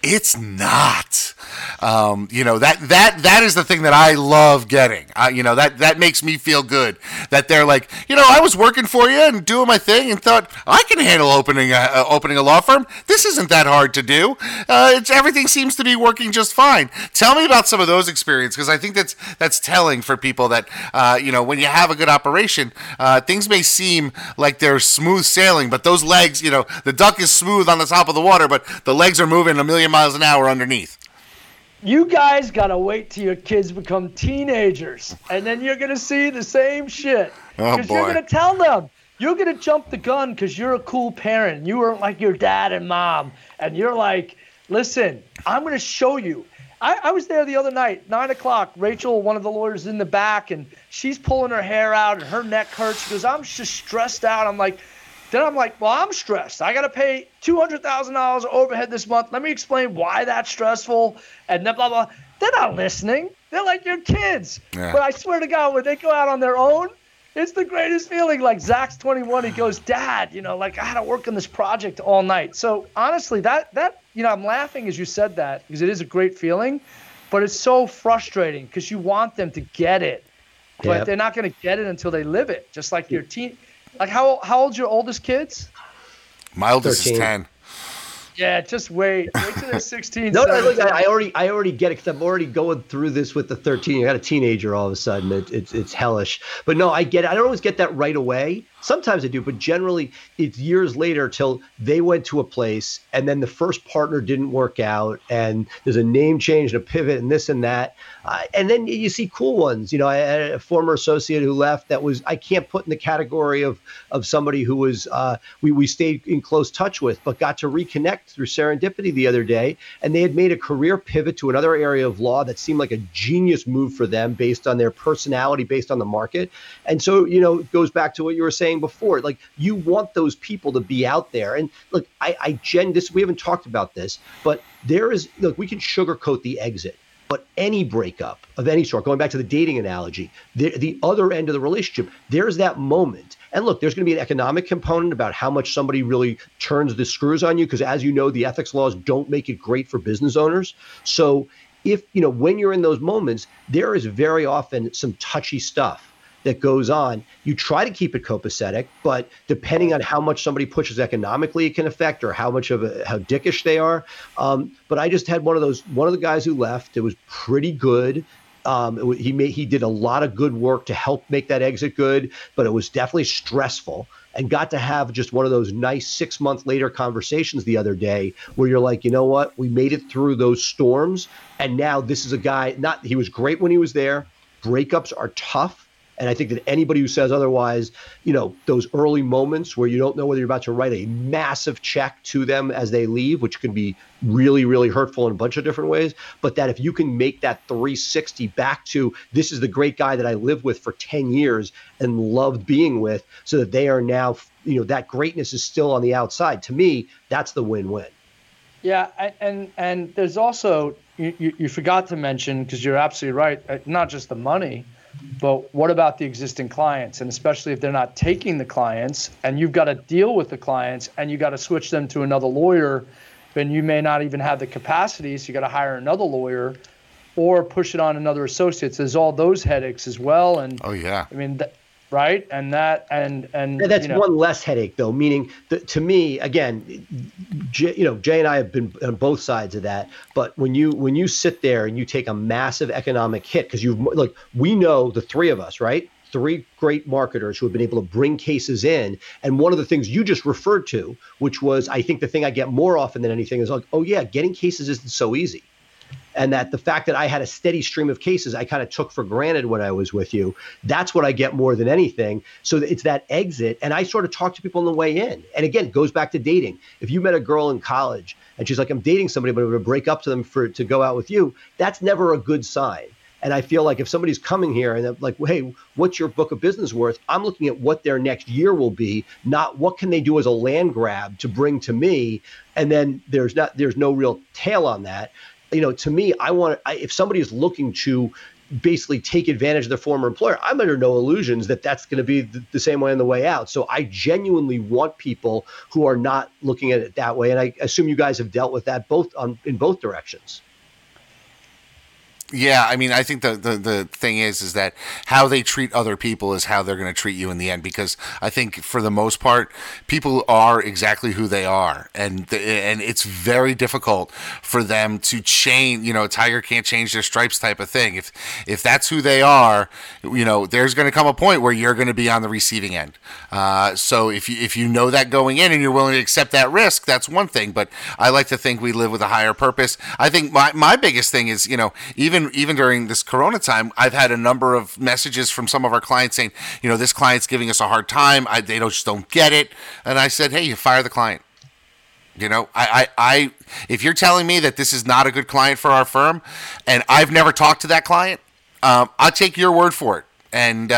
It's not. You know, that is the thing that I love getting. You know, that makes me feel good that they're like, you know, I was working for you and doing my thing and thought I can handle opening a law firm. This isn't that hard to do. Everything seems to be working just fine. Tell me about some of those experiences, because I think that's telling for people that, you know, when you have a good operation, things may seem like they're smooth sailing, but those legs, you know, the duck is smooth on the top of the water, but the legs are moving a million miles an hour underneath. You guys gotta wait till your kids become teenagers, and then you're gonna see the same shit. Oh, because you're gonna tell them, you're gonna jump the gun because you're a cool parent. You weren't like your dad and mom, and you're like, listen, I'm gonna show you. I was there the other night, 9 o'clock. Rachel, one of the lawyers, in the back, and she's pulling her hair out and her neck hurts. She goes, I'm just stressed out. Then I'm like, well, I'm stressed. I got to pay $200,000 overhead this month. Let me explain why that's stressful. And then blah, blah, blah. They're not listening. They're like your kids. Yeah. But I swear to God, when they go out on their own, it's the greatest feeling. Like Zach's 21, he goes, Dad, you know, like I had to work on this project all night. So honestly, that you know, I'm laughing as you said that because it is a great feeling, but it's so frustrating because you want them to get it, but they're not going to get it until they live it. Just like your teen. Like, how old's your oldest kids? My oldest 13. Is 10. Yeah, just wait. Wait till they're 16. No, look, I already get it because I'm already going through this with the 13. You got a teenager all of a sudden. It's hellish. But no, I get it. I don't always get that right away. Sometimes I do, but generally it's years later till they went to a place and then the first partner didn't work out and there's a name change and a pivot and this and that. And then you see cool ones. You know, I had a former associate who left that was, I can't put in the category of somebody who was, we stayed in close touch with, but got to reconnect through serendipity the other day. And they had made a career pivot to another area of law that seemed like a genius move for them based on their personality, based on the market. And so, you know, it goes back to what you were saying before, like you want those people to be out there. And look, we haven't talked about this, but we can sugarcoat the exit, but any breakup of any sort, going back to the dating analogy, the other end of the relationship, there's that moment. And look, there's going to be an economic component about how much somebody really turns the screws on you. Because as you know, the ethics laws don't make it great for business owners. So if, you know, when you're in those moments, there is very often some touchy stuff that goes on. You try to keep it copacetic, but depending on how much somebody pushes economically, it can affect, or how much of a, how dickish they are. But I just had one of the guys who left. It was pretty good. He did a lot of good work to help make that exit good, but it was definitely stressful, and got to have just one of those nice 6 month later conversations the other day where you're like, you know what, we made it through those storms. And now this is a guy, he was great when he was there. Breakups are tough. And I think that anybody who says otherwise, you know, those early moments where you don't know whether you're about to write a massive check to them as they leave, which can be really, really hurtful in a bunch of different ways. But that if you can make that 360 back to, this is the great guy that I lived with for 10 years and loved being with, so that they are now, you know, that greatness is still on the outside. To me, that's the win-win. Yeah. And there's also, you forgot to mention, because you're absolutely right, not just the money, but what about the existing clients? And especially if they're not taking the clients, and you've got to deal with the clients, and you got to switch them to another lawyer, then you may not even have the capacity, so you got to hire another lawyer or push it on another associate. So there's all those headaches as well. And oh yeah, I mean, right? And that's one less headache though. Meaning, to me, again, Jay and I have been on both sides of that. But when you sit there and you take a massive economic hit, because you've, like, we know, the three of us, right? Three great marketers who have been able to bring cases in. And one of the things you just referred to, which was, I think, the thing I get more often than anything, is like, oh yeah, getting cases isn't so easy. And that the fact that I had a steady stream of cases, I kind of took for granted when I was with you. That's what I get more than anything. So it's that exit. And I sort of talk to people on the way in. And again, it goes back to dating. If you met a girl in college and she's like, I'm dating somebody, but I'm going to break up to them to go out with you, that's never a good sign. And I feel like if somebody's coming here and they're like, hey, what's your book of business worth? I'm looking at what their next year will be, not what can they do as a land grab to bring to me. And then there's no real tail on that. You know, to me, if somebody is looking to basically take advantage of their former employer, I'm under no illusions that that's going to be the same way on the way out. So I genuinely want people who are not looking at it that way. And I assume you guys have dealt with that in both directions. Yeah, I mean, I think the thing is that how they treat other people is how they're going to treat you in the end, because I think for the most part, people are exactly who they are, and it's very difficult for them to change, you know, a tiger can't change their stripes type of thing. If that's who they are, you know, there's going to come a point where you're going to be on the receiving end. So if you know that going in and you're willing to accept that risk, that's one thing, but I like to think we live with a higher purpose. I think my biggest thing is, you know, even during this Corona time, I've had a number of messages from some of our clients saying, you know, this client's giving us a hard time. They just don't get it. And I said, hey, you fire the client. You know, I if you're telling me that this is not a good client for our firm, and I've never talked to that client, I'll take your word for it. And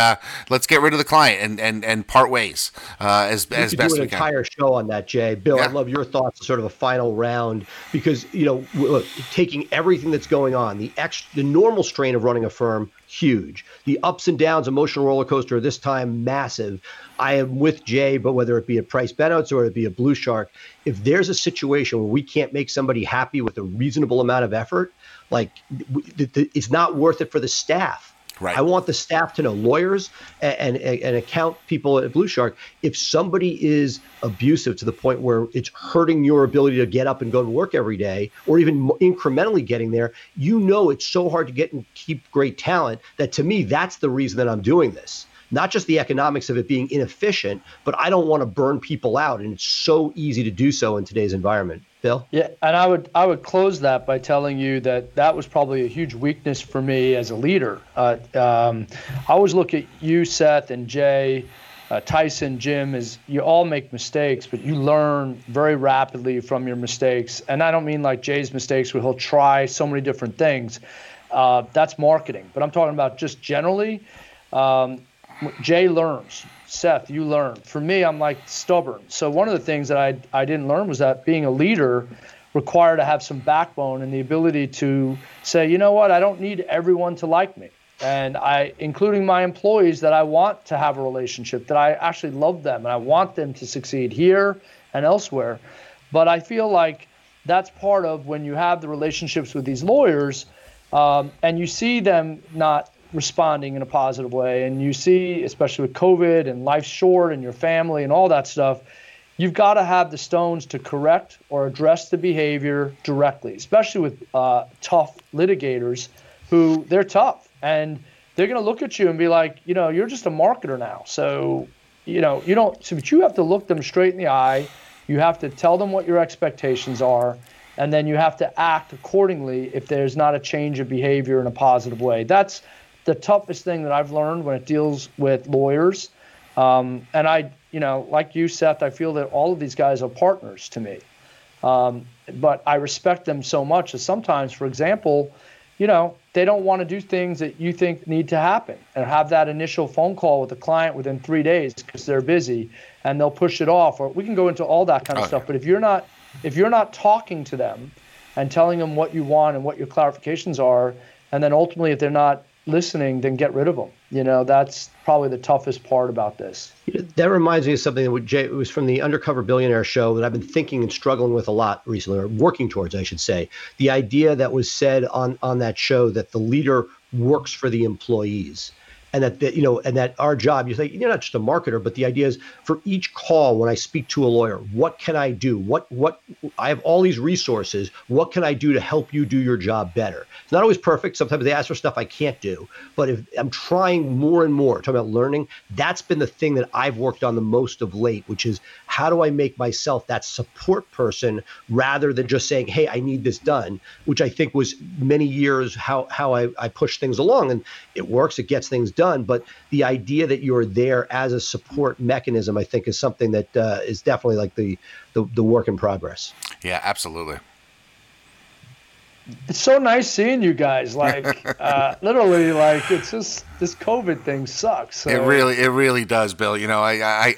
let's get rid of the client and part ways as best we can. We could do an entire show on that, Jay. Bill, yeah. I'd love your thoughts, sort of a final round, because, you know, look, taking everything that's going on, the normal strain of running a firm, huge. The ups and downs, emotional roller coaster, this time massive. I am with Jay, but whether it be at Price Benowitz or it be a Blue Shark, if there's a situation where we can't make somebody happy with a reasonable amount of effort, like it's not worth it for the staff. Right. I want the staff to know, lawyers and account people at Blue Shark, if somebody is abusive to the point where it's hurting your ability to get up and go to work every day, or even incrementally getting there, you know, it's so hard to get and keep great talent, that to me, that's the reason that I'm doing this. Not just the economics of it being inefficient, but I don't want to burn people out. And it's so easy to do so in today's environment. Bill? Yeah, and I would close that by telling you that was probably a huge weakness for me as a leader. I always look at you, Seth, and Jay, Tyson, Jim, as you all make mistakes, but you learn very rapidly from your mistakes. And I don't mean like Jay's mistakes where he'll try so many different things. That's marketing. But I'm talking about just generally, Jay learns. Seth, you learn. For me, I'm like stubborn. So one of the things that I didn't learn was that being a leader required to have some backbone and the ability to say, you know what, I don't need everyone to like me. And including my employees that I want to have a relationship, that I actually love them and I want them to succeed here and elsewhere. But I feel like that's part of when you have the relationships with these lawyers, and you see them not responding in a positive way. And you see, especially with COVID and life short and your family and all that stuff, you've got to have the stones to correct or address the behavior directly, especially with tough litigators who they're tough and they're going to look at you and be like, you know, you're just a marketer now. So, you know, you don't, so but you have to look them straight in the eye. You have to tell them what your expectations are. And then you have to act accordingly if there's not a change of behavior in a positive way. That's the toughest thing that I've learned when it deals with lawyers. And I, you know, like you, Seth, I feel that all of these guys are partners to me. But I respect them so much that sometimes, for example, you know, they don't want to do things that you think need to happen and have that initial phone call with the client within 3 days because they're busy and they'll push it off. Or we can go into all that kind of stuff. Yeah. But if you're not talking to them and telling them what you want and what your clarifications are, and then ultimately if they're not listening, then get rid of them. You know, that's probably the toughest part about this. That reminds me of something that Jay, it was from the Undercover Billionaire show that I've been thinking and struggling with a lot recently, or working towards, I should say. The idea that was said on that show that the leader works for the employees. And that, you know, and that our job, you think, you're not just a marketer, but the idea is for each call when I speak to a lawyer, what can I do? What I have all these resources. What can I do to help you do your job better? It's not always perfect. Sometimes they ask for stuff I can't do. But if I'm trying more and more, talking about learning, that's been the thing that I've worked on the most of late, which is how do I make myself that support person rather than just saying, hey, I need this done, which I think was many years how I push things along. And it works. It gets things done. But the idea that you're there as a support mechanism, I think, is something that is definitely like the work in progress. Yeah, absolutely. It's so nice seeing you guys. Like literally, like it's just this COVID thing sucks. So. It really does, Bill. You know, I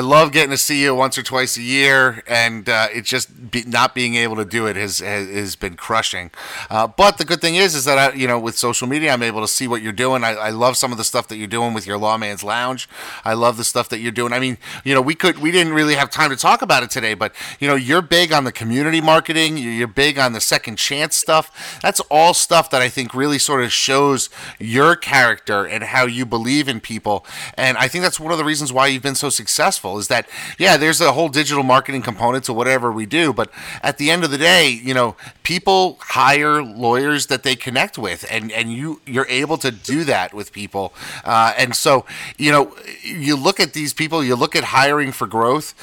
love getting to see you once or twice a year, and it's just not being able to do it has been crushing. But the good thing is that I, you know, with social media, I'm able to see what you're doing. I love some of the stuff that you're doing with your Lawman's Lounge. I love the stuff that you're doing. I mean, you know, we didn't really have time to talk about it today, but you know, you're big on the community marketing. You're big on the second chance stuff. That's all stuff that I think really sort of shows your character and how you believe in people. And I think that's one of the reasons why you've been so successful is that, yeah, there's a whole digital marketing component to whatever we do. But at the end of the day, you know, people hire lawyers that they connect with, and you're able to do that with people. And so, you know, you look at these people, you look at hiring for growth,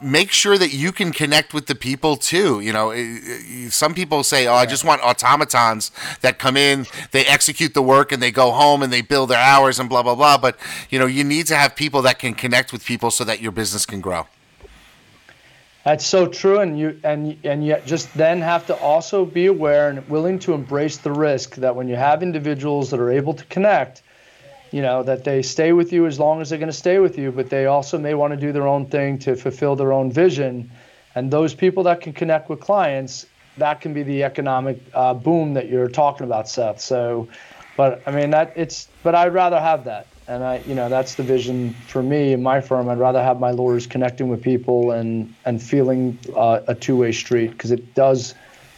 make sure that you can connect with the people too. You know, some people say, oh, I just want automatons that come in, they execute the work, and they go home and they bill their hours and blah, blah, blah. But, you know, you need to have people that can connect with people so that your business can grow. That's so true. And yet just then have to also be aware and willing to embrace the risk that when you have individuals that are able to connect, you know, that they stay with you as long as they're going to stay with you, but they also may want to do their own thing to fulfill their own vision. And those people that can connect with clients, that can be the economic boom that you're talking about, Seth. So, but I mean, but I'd rather have that. And I, you know, that's the vision for me and my firm. I'd rather have my lawyers connecting with people and feeling a two-way street, because it does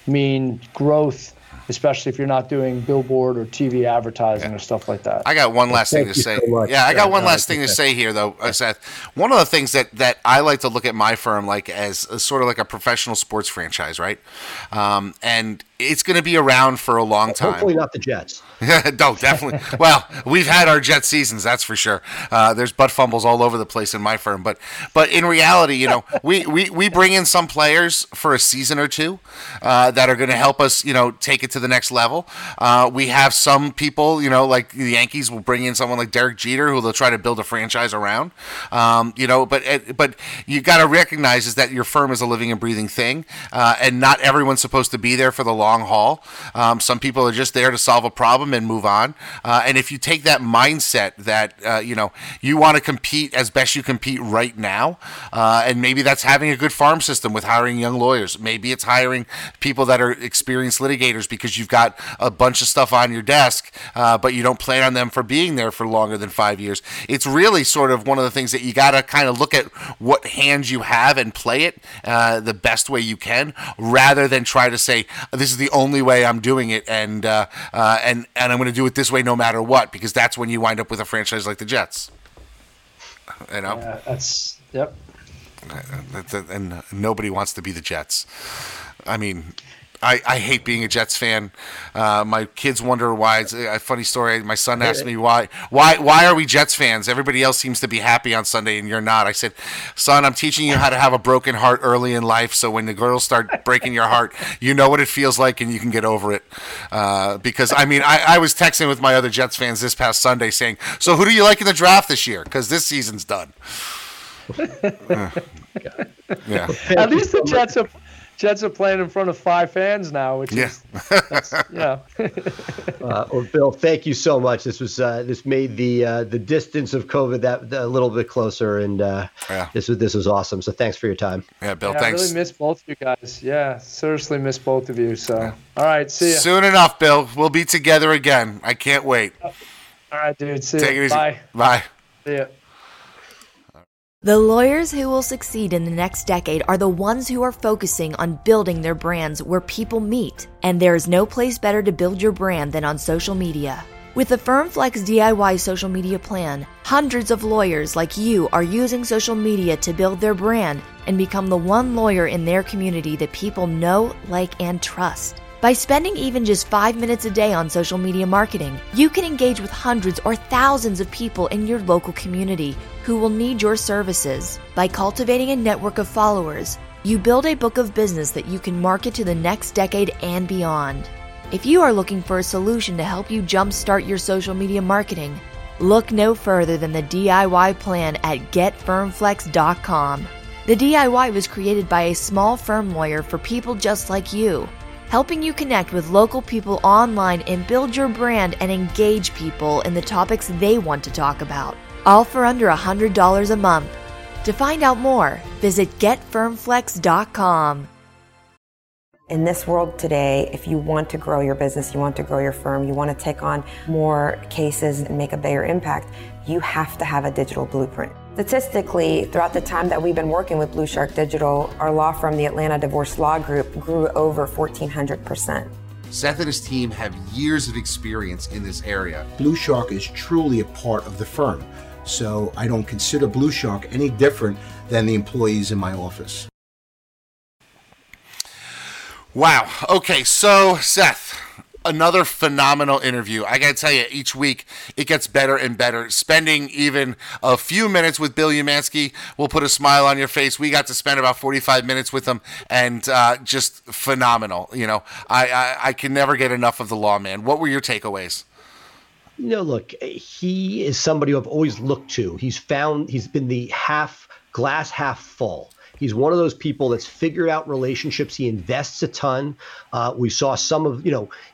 mean growth, especially if you're not doing billboard or TV advertising or stuff like that. I got one last thing to say. So yeah, I got one last thing to say here, though, Seth. One of the things that I like to look at my firm like as sort of like a professional sports franchise, right? And it's going to be around for a long time. Hopefully not the Jets. No, definitely. Well, we've had our Jet seasons, that's for sure. There's butt fumbles all over the place in my firm. But in reality, you know, we bring in some players for a season or two that are going to help us, you know, take it to the next level. We have some people, you know, like the Yankees will bring in someone like Derek Jeter, who they'll try to build a franchise around. You know, but you got to recognize is that your firm is a living and breathing thing, and not everyone's supposed to be there for the long haul. Some people are just there to solve a problem and move on. And if you take that mindset that, you know, you want to compete as best you compete right now, and maybe that's having a good farm system with hiring young lawyers. Maybe it's hiring people that are experienced litigators because because you've got a bunch of stuff on your desk, but you don't plan on them for being there for longer than 5 years. It's really sort of one of the things that you got to kind of look at what hands you have and play it the best way you can, rather than try to say, this is the only way I'm doing it, and I'm going to do it this way no matter what, because that's when you wind up with a franchise like the Jets. You know? Yeah, that's, yep. And nobody wants to be the Jets. I mean, I hate being a Jets fan. My kids wonder why. It's a funny story. My son asked me why are we Jets fans? Everybody else seems to be happy on Sunday, and you're not. I said, son, I'm teaching you how to have a broken heart early in life, so when the girls start breaking your heart, you know what it feels like, and you can get over it. Because I mean, I was texting with my other Jets fans this past Sunday, saying, so who do you like in the draft this year? Because this season's done. Yeah. At least the Jets are playing in front of 5 fans now, which is yeah. Well, Bill, thank you so much. This was this made the distance of COVID that a little bit closer, and this was awesome. So thanks for your time. Yeah, Bill, thanks. I really miss both of you guys. Yeah, seriously miss both of you. So all right, see you soon enough, Bill. We'll be together again. I can't wait. All right, dude. See Take you. It easy. Bye. Bye. See ya. The lawyers who will succeed in the next decade are the ones who are focusing on building their brands where people meet. And there is no place better to build your brand than on social media. With the FirmFlex DIY social media plan, hundreds of lawyers like you are using social media to build their brand and become the one lawyer in their community that people know, like, and trust. By spending even just 5 minutes a day on social media marketing, you can engage with hundreds or thousands of people in your local community who will need your services. By cultivating a network of followers, you build a book of business that you can market to the next decade and beyond. If you are looking for a solution to help you jumpstart your social media marketing, look no further than the DIY plan at getfirmflex.com. The DIY was created by a small firm lawyer for people just like you, helping you connect with local people online and build your brand and engage people in the topics they want to talk about, all for under $100 a month. To find out more, visit getfirmflex.com. In this world today, if you want to grow your business, you want to grow your firm, you want to take on more cases and make a bigger impact, you have to have a digital blueprint. Statistically, throughout the time that we've been working with Blue Shark Digital, our law firm, the Atlanta Divorce Law Group, grew over 1,400%. Seth and his team have years of experience in this area. Blue Shark is truly a part of the firm, so I don't consider Blue Shark any different than the employees in my office. Wow. Okay, so Seth, another phenomenal interview. I got to tell you, each week it gets better and better. Spending even a few minutes with Bill Umansky will put a smile on your face. We got to spend about 45 minutes with him, and just phenomenal. You know, I can never get enough of the law man. What were your takeaways? You know, look, he is somebody who I've always looked to. He's been the glass half full. He's one of those people that's figured out relationships. He invests a ton. We saw some of,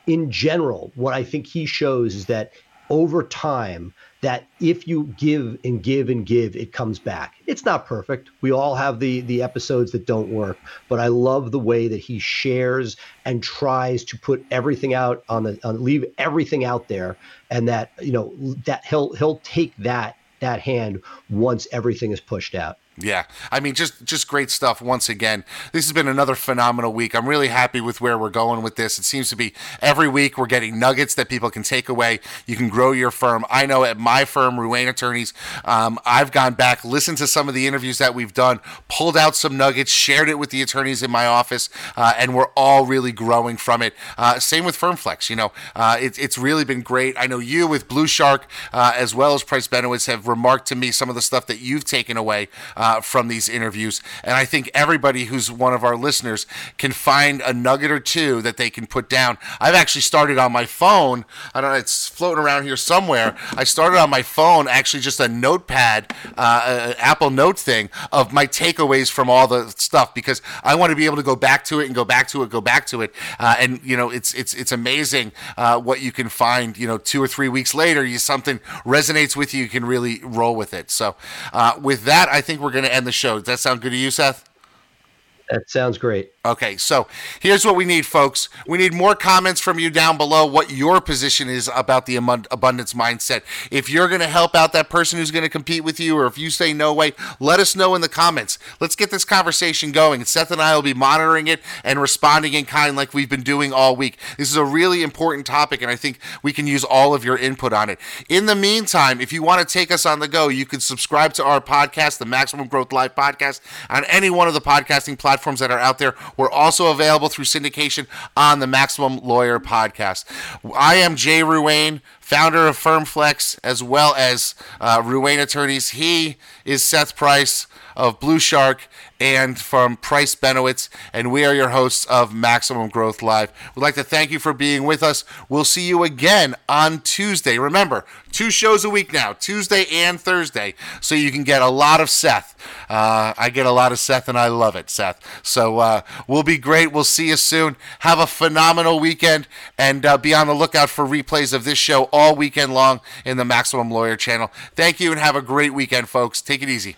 in general, what I think he shows is that over time, that if you give and give and give, it comes back. It's not perfect. We all have the episodes that don't work, but I love the way that he shares and tries to put everything out leave everything out there, and that, that he'll take that hand once everything is pushed out. Yeah. I mean, just great stuff once again. This has been another phenomenal week. I'm really happy with where we're going with this. It seems to be every week we're getting nuggets that people can take away. You can grow your firm. I know at my firm, Ruane Attorneys, I've gone back, listened to some of the interviews that we've done, pulled out some nuggets, shared it with the attorneys in my office, and we're all really growing from it. Same with FirmFlex. It's really been great. I know you with Blue Shark, as well as Price Benowitz, have remarked to me some of the stuff that you've taken away from these interviews. And I think everybody who's one of our listeners can find a nugget or two that they can put down. I've actually started on my phone. I don't know, it's floating around here somewhere. I started on my phone, actually just a notepad, an Apple Note thing of my takeaways from all the stuff, because I want to be able to go back to it and go back to it. And it's amazing what you can find, 2 or 3 weeks later, something resonates with you. You can really roll with it. So with that, I think we're going to end the show. Does that sound good to you, Seth? That sounds great. Okay, so here's what we need, folks. We need more comments from you down below what your position is about the abundance mindset. If you're going to help out that person who's going to compete with you, or if you say no way, let us know in the comments. Let's get this conversation going. Seth and I will be monitoring it and responding in kind like we've been doing all week. This is a really important topic, and I think we can use all of your input on it. In the meantime, if you want to take us on the go, you can subscribe to our podcast, the Maximum Growth Live podcast, on any one of the podcasting platforms that are out there. We're also available through syndication on the Maximum Lawyer podcast. I am Jay Ruane, founder of FirmFlex, as well as Ruane Attorneys. He is Seth Price of Blue Shark and from Price Benowitz, and we are your hosts of Maximum Growth Live. We'd like to thank you for being with us. We'll see you again on Tuesday. Remember, 2 shows a week now, Tuesday and Thursday, so you can get a lot of Seth. I get a lot of Seth, and I love it, Seth. So we'll be great. We'll see you soon. Have a phenomenal weekend, and be on the lookout for replays of this show all weekend long in the Maximum Lawyer channel. Thank you, and have a great weekend, folks. Take it easy.